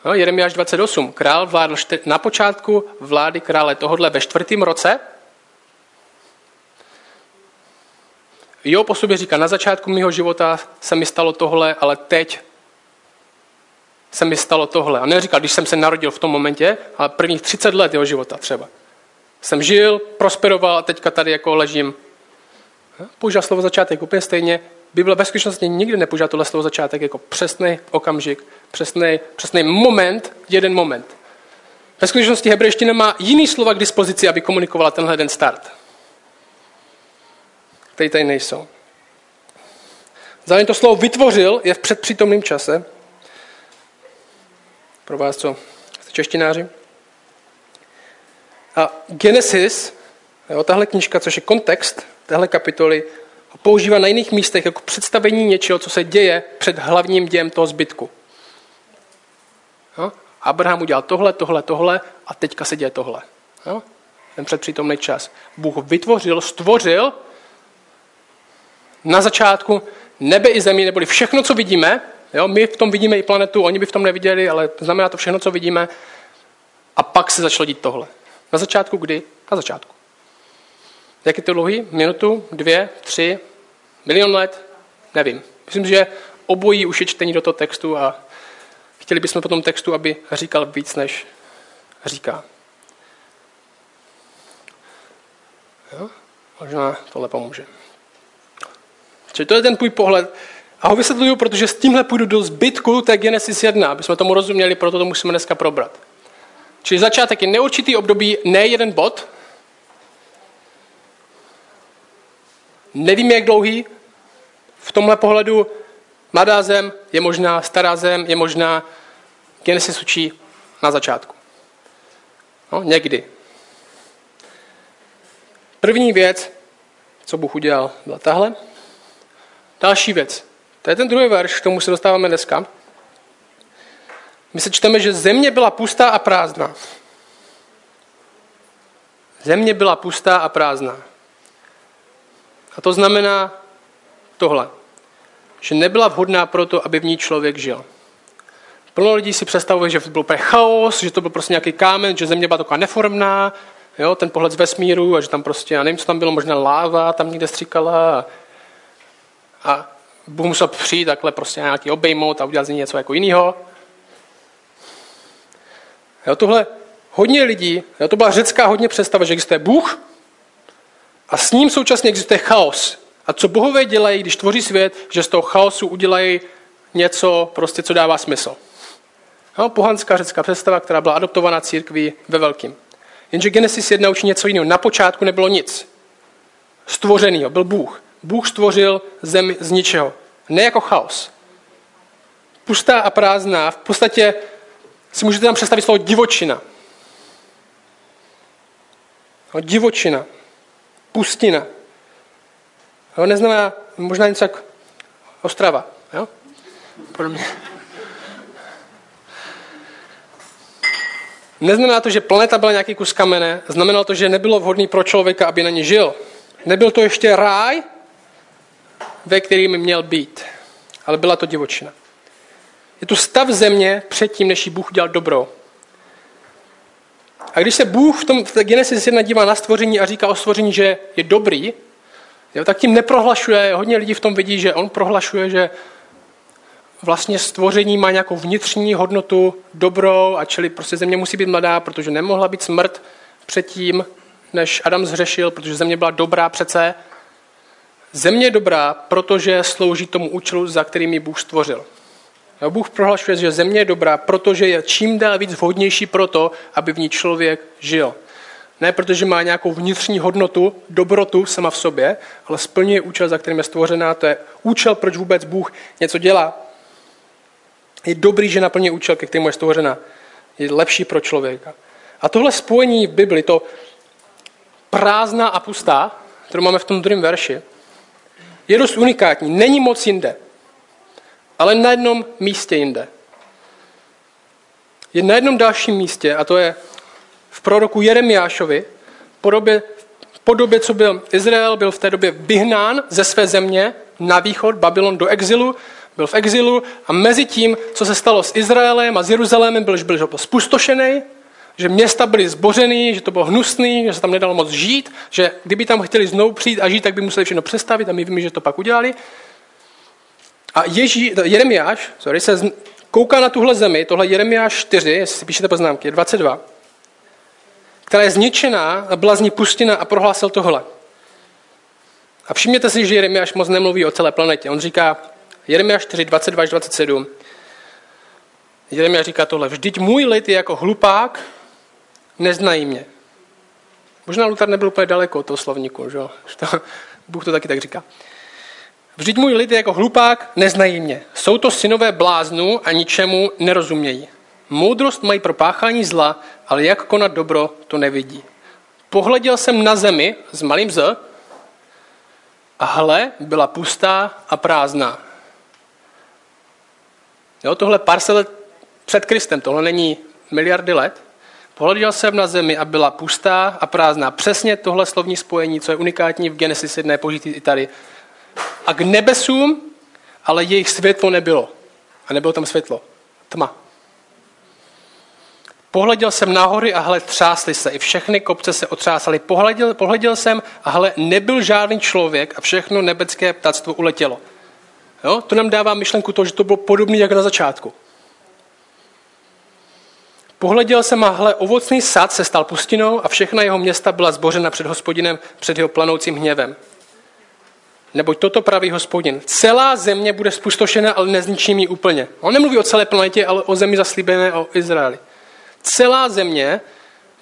No, Jeremiáš 28. Král vládl na počátku vlády krále tohodle ve 4. roce. Jo, po sobě říká, na začátku mého života se mi stalo tohle, ale teď se mi stalo tohle. A neříká, když jsem se narodil v tom momentě, ale prvních 30 let jeho života třeba. Jsem žil, prosperoval a teďka tady jako ležím. Používá slovo začátek úplně stejně. Bible ve skutečnosti nikdy nepoužívá tohle slovo začátek jako přesný okamžik, přesný moment, jeden moment. Ve skutečnosti hebrejština má jiný slova k dispozici, aby komunikovala tenhle jeden start. Který tady nejsou. Zároveň to slovo vytvořil je v předpřítomném čase. Pro vás, co jste češtináři. A Genesis, jo, tahle knížka, což je kontext téhle kapitoly, používá na jiných místech jako představení něčeho, co se děje před hlavním dějem toho zbytku. Jo? Abraham udělal tohle a teďka se děje tohle. Jo? Ten předpřítomný čas. Bůh vytvořil, stvořil na začátku nebe i zemi, neboli všechno, co vidíme. Jo? My v tom vidíme i planetu, oni by v tom neviděli, ale znamená to všechno, co vidíme. A pak se začalo dít tohle. Na začátku kdy? Na začátku. Jak je to dlouhý? Minutu, dvě, tři, milion let? Nevím. Myslím, že obojí už je čtení do toho textu a chtěli bychom po tom textu, aby říkal víc, než říká. Jo? Možná tohle pomůže. Čili to je ten můj pohled. A ho vysvětluju, protože s tímhle půjdu do zbytku té Genesis 1, abychom tomu rozuměli, proto to musíme dneska probrat. Čili začátek je neurčitý období, ne jeden bod. Nevím, jak dlouhý. V tomhle pohledu mladá zem je možná, stará zem je možná. Genesis učí na začátku. No, někdy. První věc, co Bůh udělal, byla tahle. Další věc. To je ten druhý verš, k tomu se dostáváme dneska. My se čteme, že země byla pustá a prázdná. Země byla pustá a prázdná. A to znamená tohle. Že nebyla vhodná pro to, aby v ní člověk žil. Plno lidí si představuje, že to byl chaos, že to byl prostě nějaký kámen, že země byla taková neformná, jo, ten pohled z vesmíru a že tam prostě, já nevím, co tam bylo, možná láva tam někde stříkala a Bůh musel přijít takhle prostě nějaký obejmout a udělat z ní něco jako jiného. Jo, tohle hodně lidí, jo, to byla řecká hodně představa, že existuje Bůh a s ním současně existuje chaos. A co bohové dělají, když tvoří svět, že z toho chaosu udělají něco, prostě, co dává smysl. Jo, pohanská řecká představa, která byla adoptovaná církví ve velkým. Jenže Genesis 1 učí něco jiného. Na počátku nebylo nic stvořeného, byl Bůh. Bůh stvořil zemi z ničeho. Ne jako chaos. Pustá a prázdná. V podstatě si můžete tam představit slovo divočina. No, divočina. Pustina. No, neznamená možná něco jak Ostrava. Jo? Pro mě. Neznamená to, že planeta byla nějaký kus kamene, znamenalo to, že nebylo vhodný pro člověka, aby na ní žil. Nebyl to ještě ráj, ve kterým měl být, ale byla to divočina. Je to stav země předtím, než ji Bůh udělal dobrou. A když se Bůh v Genesis 1 dívá na stvoření a říká o stvoření, že je dobrý, jo, tak tím neprohlašuje, hodně lidí v tom vidí, že on prohlašuje, že vlastně stvoření má nějakou vnitřní hodnotu dobrou a čili prostě země musí být mladá, protože nemohla být smrt předtím, než Adam zhřešil, protože země byla dobrá přece. Země je dobrá, protože slouží tomu účelu, za kterým ji Bůh stvořil. Jo, Bůh prohlašuje, že země je dobrá, protože je čím dál víc vhodnější pro to, aby v ní člověk žil. Ne protože má nějakou vnitřní hodnotu, dobrotu sama v sobě, ale splňuje účel, za kterým je stvořená. To je účel, proč vůbec Bůh něco dělá. Je dobrý, že naplňuje účel, ke kterému je stvořena. Je lepší pro člověka. A tohle spojení v Bibli, to prázdná a pustá, kterou máme v tom druhém verši, je dost unikátní. Není moc jinde, ale na jednom místě jinde. Je na jednom dalším místě, a to je v proroku Jeremiášovi, po době, co byl Izrael, byl v té době vyhnán ze své země na východ, Babylon do exilu, byl v exilu a mezi tím, co se stalo s Izraelem a s Jeruzalémem, byl spustošený, že města byly zbořený, že to bylo hnusný, že se tam nedalo moc žít, že kdyby tam chtěli znovu přijít a žít, tak by museli všechno přestavit a my víme, že to pak udělali. A Jeremiáš se kouká na tuhle zemi, tohle Jeremiáš 4, jestli si píšete poznámky, 22, která je zničená a byla z ní pustina a prohlásil tohle. A všimněte si, že Jeremiáš moc nemluví o celé planetě. On říká, Jeremiáš 4, 22 až 27. Jeremiáš říká tohle. Vždyť můj lid je jako hlupák, neznají mě. Možná Lutar nebyl úplně daleko od toho slovníku, že? Bůh to taky tak říká. Vždyť můj lid je jako hlupák, neznají mě. Jsou to synové bláznů a ničemu nerozumějí. Moudrost mají pro páchání zla, ale jak konat dobro, to nevidí. Pohleděl jsem na zemi s malým z a hle, byla pustá a prázdná. Jo, tohle pár se let před Kristem, tohle není miliardy let. Pohleděl jsem na zemi a byla pustá a prázdná. Přesně tohle slovní spojení, co je unikátní v Genesis 1, je použitý i tady. A k nebesům, ale jejich světlo nebylo. A nebylo tam světlo. Tma. Pohleděl jsem nahory a hle, třásly se, i všechny kopce se otřásaly. Pohleděl jsem a hle, nebyl žádný člověk a všechno nebeské ptactvo uletělo. Jo? To nám dává myšlenku toho, že to bylo podobné jak na začátku. Pohleděl jsem a hle, ovocný sad se stal pustinou a všechna jeho města byla zbořena před Hospodinem, před jeho planoucím hněvem. Neboť toto praví Hospodin. Celá země bude zpustošena, ale nezničím ji úplně. On nemluví o celé planetě, ale o zemi zaslíbené, o Izraeli. Celá země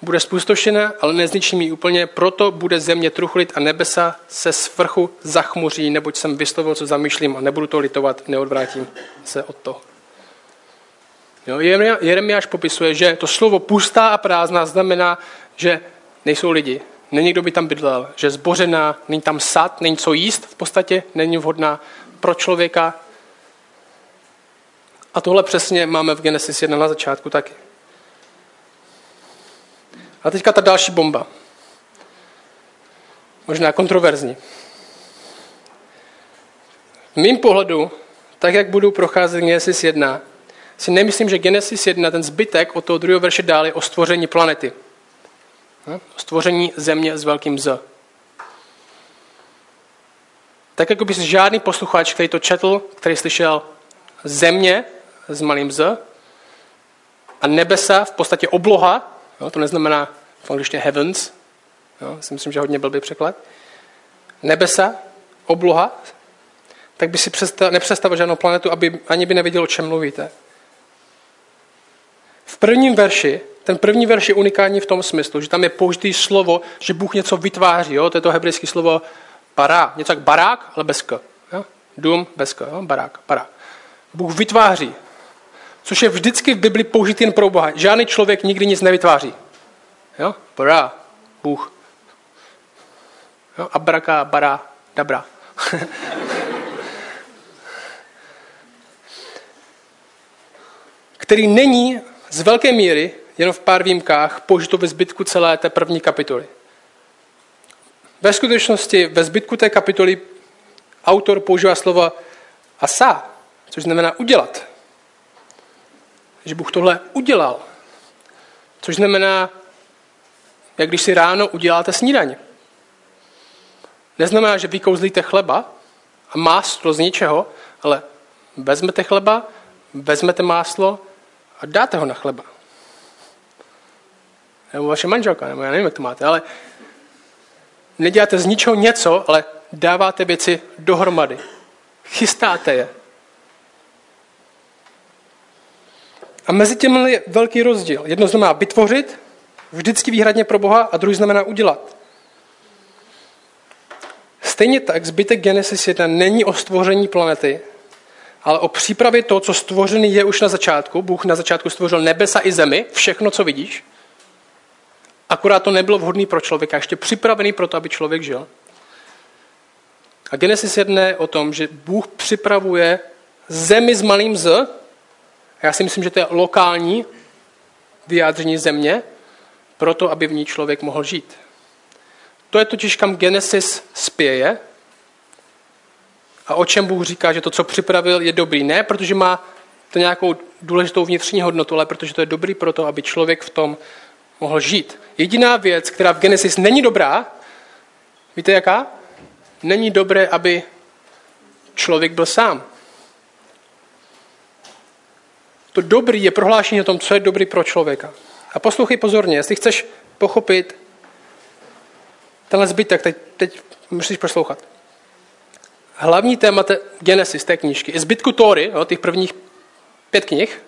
bude zpustošena, ale nezničím ji úplně, proto bude země truchlit a nebesa se svrchu zachmuří, neboť jsem vyslovil, co zamýšlím a nebudu to litovat, neodvrátím se od toho. Jo, Jeremiáš popisuje, že to slovo pustá a prázdná znamená, že nejsou lidi, není kdo by tam bydlel, že zbořená, není tam sad, není co jíst v podstatě, není vhodná pro člověka. A tohle přesně máme v Genesis 1 na začátku taky. A teďka ta další bomba. Možná kontroverzní. V mým pohledu, tak jak budu procházet Genesis 1, si nemyslím, že Genesis 1, ten zbytek od toho druhého verše dál je o stvoření planety. O stvoření země s velkým Z. Tak jako by si žádný posluchač, který to četl, který slyšel země s malým Z a nebesa, v podstatě obloha, jo, to neznamená v angličtině heavens, jo, si myslím, že hodně blbý překlad, nebesa, obloha, tak by si nepředstavil žádnou planetu, ani by nevěděl, o čem mluvíte. V prvním verši, ten první verš je unikátní v tom smyslu, že tam je použité slovo, že Bůh něco vytváří, jo, to je to hebrejské slovo para, něco jak barák, ale bez k, jo, dům bez k, jo, barák, para. Bůh vytváří. Což je vždycky v Bibli použit jen pro Boha. Žádný člověk nikdy nic nevytváří. Jo? Bara, Bůh. Jo? Abraka, bara, dabra. Který není z velké míry, jenom v pár výjimkách, použito ve zbytku celé té první kapitoly. Ve skutečnosti, ve zbytku té kapitoly autor používá slova asa, což znamená udělat. Že Bůh tohle udělal. Což znamená, jak když si ráno uděláte snídaň. Neznamená, že vykouzlíte chleba a máslo z ničeho, ale vezmete chleba, vezmete máslo a dáte ho na chleba. Nebo vaše manželka, nebo já nevím, jak to máte, ale neděláte z ničeho něco, ale dáváte věci dohromady. Chystáte je. A mezi těmi je velký rozdíl. Jedno znamená vytvořit, vždycky výhradně pro Boha, a druhý znamená udělat. Stejně tak zbytek Genesis 1 není o stvoření planety, ale o přípravě toho, co stvořený je už na začátku. Bůh na začátku stvořil nebesa i zemi, všechno, co vidíš. Akorát to nebylo vhodné pro člověka, ještě připravený pro to, aby člověk žil. A Genesis 1 je o tom, že Bůh připravuje zemi s malým z. Já si myslím, že to je lokální vyjádření země, proto aby v ní člověk mohl žít. To je totiž, kam Genesis spěje a o čem Bůh říká, že to, co připravil, je dobrý. Ne, protože má to nějakou důležitou vnitřní hodnotu, ale protože to je dobrý proto, aby člověk v tom mohl žít. Jediná věc, která v Genesis není dobrá, víte jaká? Není dobré, aby člověk byl sám. To dobrý je prohlášení o tom, co je dobrý pro člověka. A poslouchej pozorně, jestli chceš pochopit tenhle zbytek, teď musíš poslouchat. Hlavní téma Genesis, té knížky, i zbytku Tóry, těch prvních 5 knih,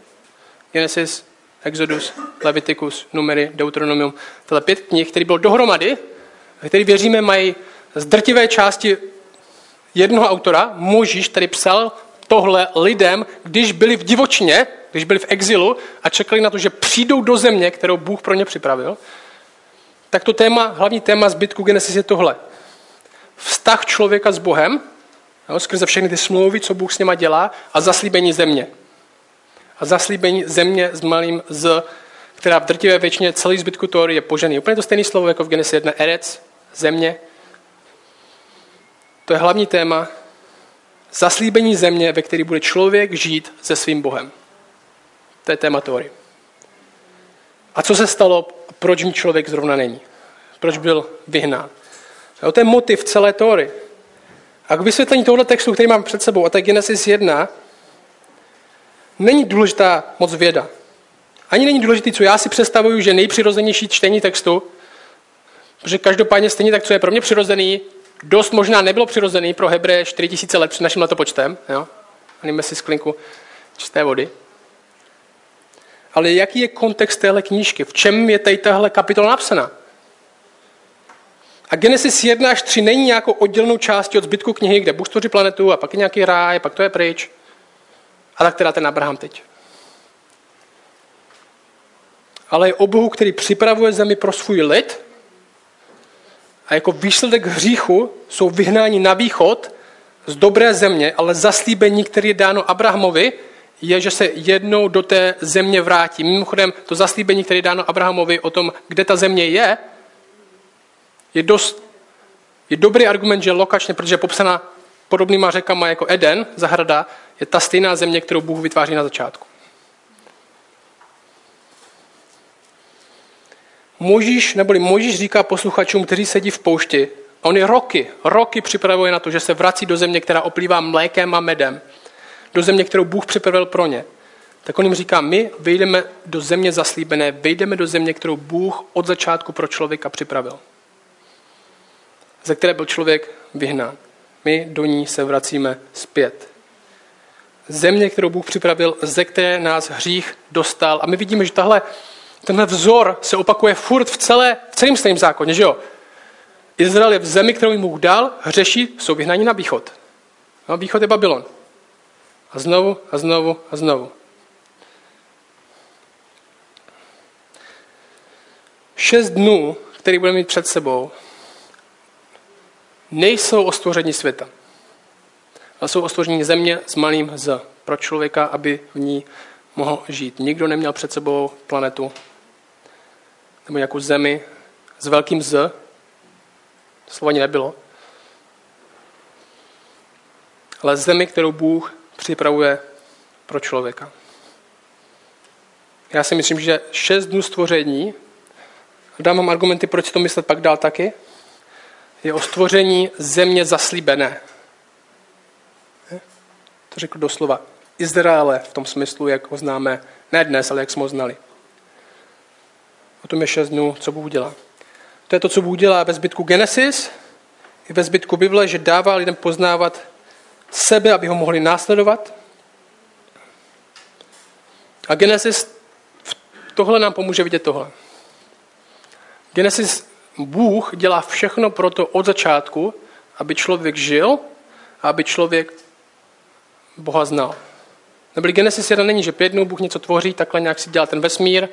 Genesis, Exodus, Leviticus, Numery, Deuteronomium, tohle 5 knih, které bylo dohromady, které věříme mají z drtivé části jednoho autora, Mojžíš, který psal tohle lidem, když byli v divočině, když byli v exilu a čekali na to, že přijdou do země, kterou Bůh pro ně připravil, tak to téma, hlavní téma zbytku Genesis je tohle. Vztah člověka s Bohem, jo, skrze všechny ty smlouvy, co Bůh s něma dělá, a zaslíbení země. A zaslíbení země s malým z, která v drtivé většině celý zbytku Tóry je požený. Úplně to stejné slovo jako v Genesis 1, erec, země. To je hlavní téma zaslíbení země, ve které bude člověk žít se svým Bohem. To je téma Tóry. A co se stalo, proč mi člověk zrovna není? Proč byl vyhnán? No, to je motiv celé Tóry. A k vysvětlení tohoto textu, který mám před sebou, a tak Genesis 1, není důležitá moc věda. Ani není důležitý, co já si představuju, že nejpřirozenější čtení textu, protože každopádně stejně tak, co je pro mě přirozený, dost možná nebylo přirozený pro Hebreje 4000 let před naším letopočtem. Aníme si sklinku čisté vody. Ale jaký je kontext téhle knížky? V čem je tady tahle kapitola napsaná? A Genesis 1 až 3 není nějakou oddělenou částí od zbytku knihy, kde Bůh stvoří planetu a pak je nějaký ráj, a pak to je pryč. A tak teda ten Abraham teď. Ale je o Bohu, který připravuje zemi pro svůj lid a jako výsledek hříchu jsou vyhnáni na východ z dobré země, ale zaslíbení, které je dáno Abrahamovi, je, že se jednou do té země vrátí. Mimochodem, to zaslíbení, které je dáno Abrahamovi o tom, kde ta země je dobrý argument, že lokačně, protože je popsaná podobnýma řekama jako Eden, zahrada, je ta stejná země, kterou Bůh vytváří na začátku. Možíš říká posluchačům, kteří sedí v poušti, on je roky připravuje na to, že se vrací do země, která oplývá mlékem a medem, do země, kterou Bůh připravil pro ně. Tak on jim říká, my vejdeme do země zaslíbené, vejdeme do země, kterou Bůh od začátku pro člověka připravil, ze které byl člověk vyhnán. My do ní se vracíme zpět. Země, kterou Bůh připravil, ze které nás hřích dostal. A my vidíme, že tenhle vzor se opakuje furt v celém stejném zákoně, že jo? Izrael je v zemi, kterou jim Bůh dal, hřeší, jsou vyhnaní na východ. No, východ je Babylon. A znovu, a znovu, a znovu. 6 dnů, který budeme mít před sebou, nejsou o stvoření světa. Ale jsou o stvoření země s malým z. Pro člověka, aby v ní mohl žít. Nikdo neměl před sebou planetu nebo nějakou zemi s velkým z. Slovo ani nebylo. Ale zemi, kterou Bůh připravuje pro člověka. Já si myslím, že 6 dnů stvoření, dám vám argumenty, proč si to myslet pak dál taky, je o stvoření země zaslíbené. To řekl doslova. Izraele v tom smyslu, jak ho známe, ne dnes, ale jak jsme ho znali. O tom je 6 dnů, co Bůh dělá. To je to, co Bůh dělá ve zbytku Genesis i ve zbytku Bible, že dává lidem poznávat sebe, aby ho mohli následovat. A Genesis tohle nám pomůže vidět tohle. Genesis Bůh dělá všechno proto od začátku, aby člověk žil a aby člověk Boha znal. Neboli Genesis 1 není, že 5 dnů Bůh něco tvoří, takhle nějak si dělá ten vesmír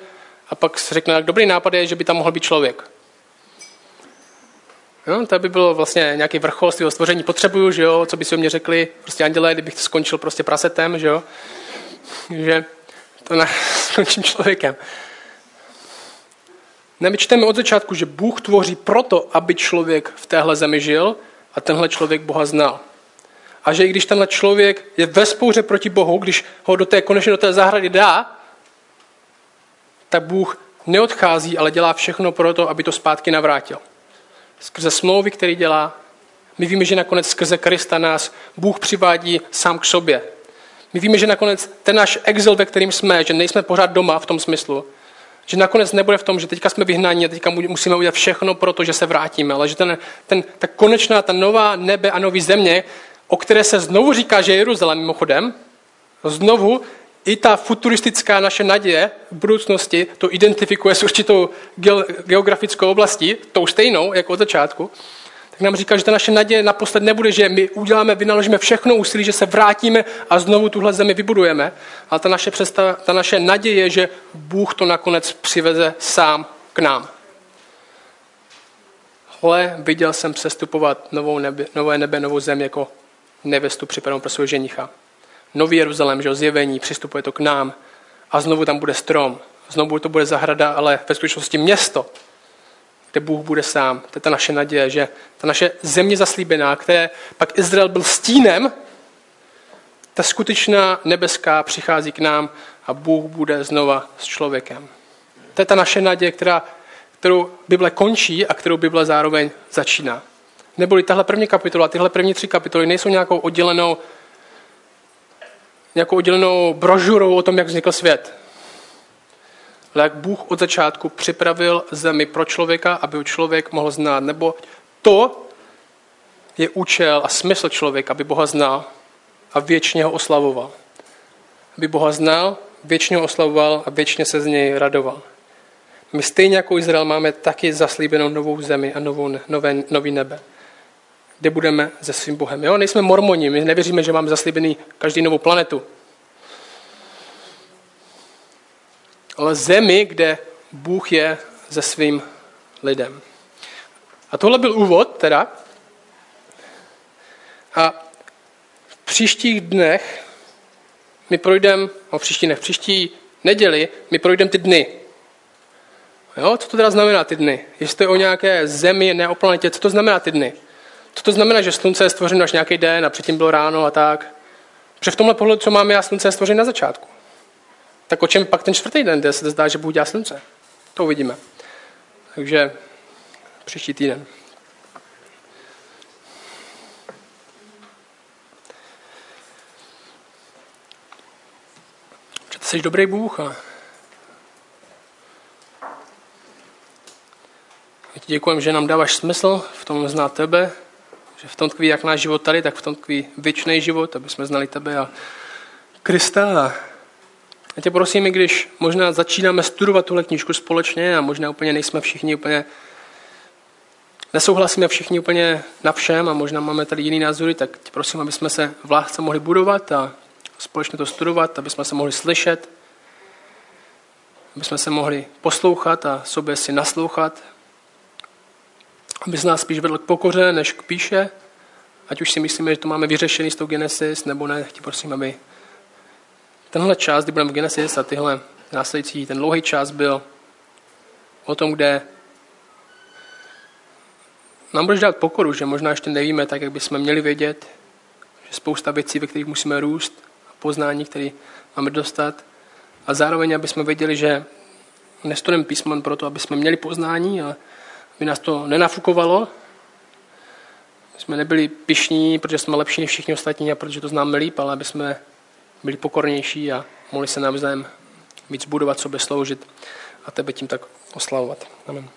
a pak si řekne, jak dobrý nápad je, že by tam mohl být člověk. No, to by bylo vlastně nějaký vrchol svého stvoření. Potřebuju, že jo, co by si o mě řekli, prostě andělé, kdybych to skončil prostě prasetem, že jo, že to skončím člověkem. Ne, my čteme od začátku, že Bůh tvoří proto, aby člověk v téhle zemi žil a tenhle člověk Boha znal. A že i když tenhle člověk je ve spouře proti Bohu, když ho konečně do té zahrady dá, tak Bůh neodchází, ale dělá všechno proto, aby to zpátky navrátil. Skrze smlouvy, který dělá, my víme, že nakonec skrze Krista nás Bůh přivádí sám k sobě. My víme, že nakonec ten náš exil, ve kterým jsme, že nejsme pořád doma v tom smyslu, že nakonec nebude v tom, že teďka jsme vyhnáni a teďka musíme udělat všechno proto, že se vrátíme, ale že ta konečná, ta nová nebe a nový země, o které se znovu říká, že je Jeruzalém mimochodem, znovu i ta futuristická naše naděje v budoucnosti to identifikuje s určitou geografickou oblastí, tou stejnou jako od začátku, tak nám říká, že ta naše naděje naposled nebude, že my vynaložíme všechno úsilí, že se vrátíme a znovu tuhle zemi vybudujeme, ale ta naše naděje je, že Bůh to nakonec přiveze sám k nám. Hle, viděl jsem přestupovat nové nebe, novou zem jako nevestu připravenou pro svého ženicha. Nový Jeruzalém, že zjevení, přistupuje to k nám a znovu tam bude strom, znovu to bude zahrada, ale ve skutečnosti město, kde Bůh bude sám. To je ta naše naděje, že ta naše země zaslíbená, které pak Izrael byl stínem, ta skutečná nebeská přichází k nám a Bůh bude znova s člověkem. To je ta naše naděje, kterou Bible končí a kterou Bible zároveň začíná. Neboli tahle první kapitola, tyhle první tři kapitoly nejsou nějakou oddělenou brožurou o tom, jak vznikl svět. Ale jak Bůh od začátku připravil zemi pro člověka, aby ho člověk mohl znát. Nebo to je účel a smysl člověka, aby Boha znal a věčně ho oslavoval. Aby Boha znal, věčně ho oslavoval a věčně se z něj radoval. My stejně jako Izrael máme taky zaslíbenou novou zemi a nový nebe, kde budeme se svým Bohem. Jo? Nejsme mormoni, my nevěříme, že máme zaslíbený každý novou planetu. Ale zemi, kde Bůh je se svým lidem. A tohle byl úvod teda. A v příštích dnech my projdeme, příští neděli my projdeme ty dny. Jo? Co to teda znamená ty dny? Jestli to je o nějaké zemi, ne o planetě, co to znamená ty dny? Co to znamená, že slunce je stvořeno až nějaký den a předtím bylo ráno a tak? Protože v tomhle pohledu, co máme, já slunce je stvořeno na začátku. Tak o čem pak ten čtvrtý den, kde se zdá, že Bůh dělá slunce? To uvidíme. Takže příští týden. Protože ty jsi dobrý Bůh a my ti děkujeme, že nám dáváš smysl, v tom znát tebe, že v tom tkví jak náš život tady, tak v tom tkví věčný život, aby jsme znali tebe a Krista. Já tě prosím, i když možná začínáme studovat tuhle knížku společně a možná úplně nejsme všichni úplně, nesouhlasíme všichni úplně na všem a možná máme tady jiný názory, tak tě prosím, aby jsme se v lásce mohli budovat a společně to studovat, aby jsme se mohli slyšet, aby jsme se mohli poslouchat a sobě si naslouchat, aby z nás spíš vedl k pokoře, než k píše, ať už si myslíme, že to máme vyřešený s tou Genesis, nebo ne, tě prosím, aby tenhle čas, kdy budeme v Genesis a tyhle následující, ten dlouhý čas byl o tom, kde nám budeš dát pokoru, že možná ještě nevíme tak, jak bychom měli vědět, že spousta věcí, ve kterých musíme růst, a poznání, které máme dostat, a zároveň, aby jsme věděli, že nestudujeme písmo proto, aby jsme měli poznání, ale aby nás to nenafukovalo, jsme nebyli pyšní, protože jsme lepší než všichni ostatní a protože to známe líp, ale aby jsme byli pokornější a mohli se navzájem víc budovat, sobě sloužit a tebe tím tak oslavovat. Amen.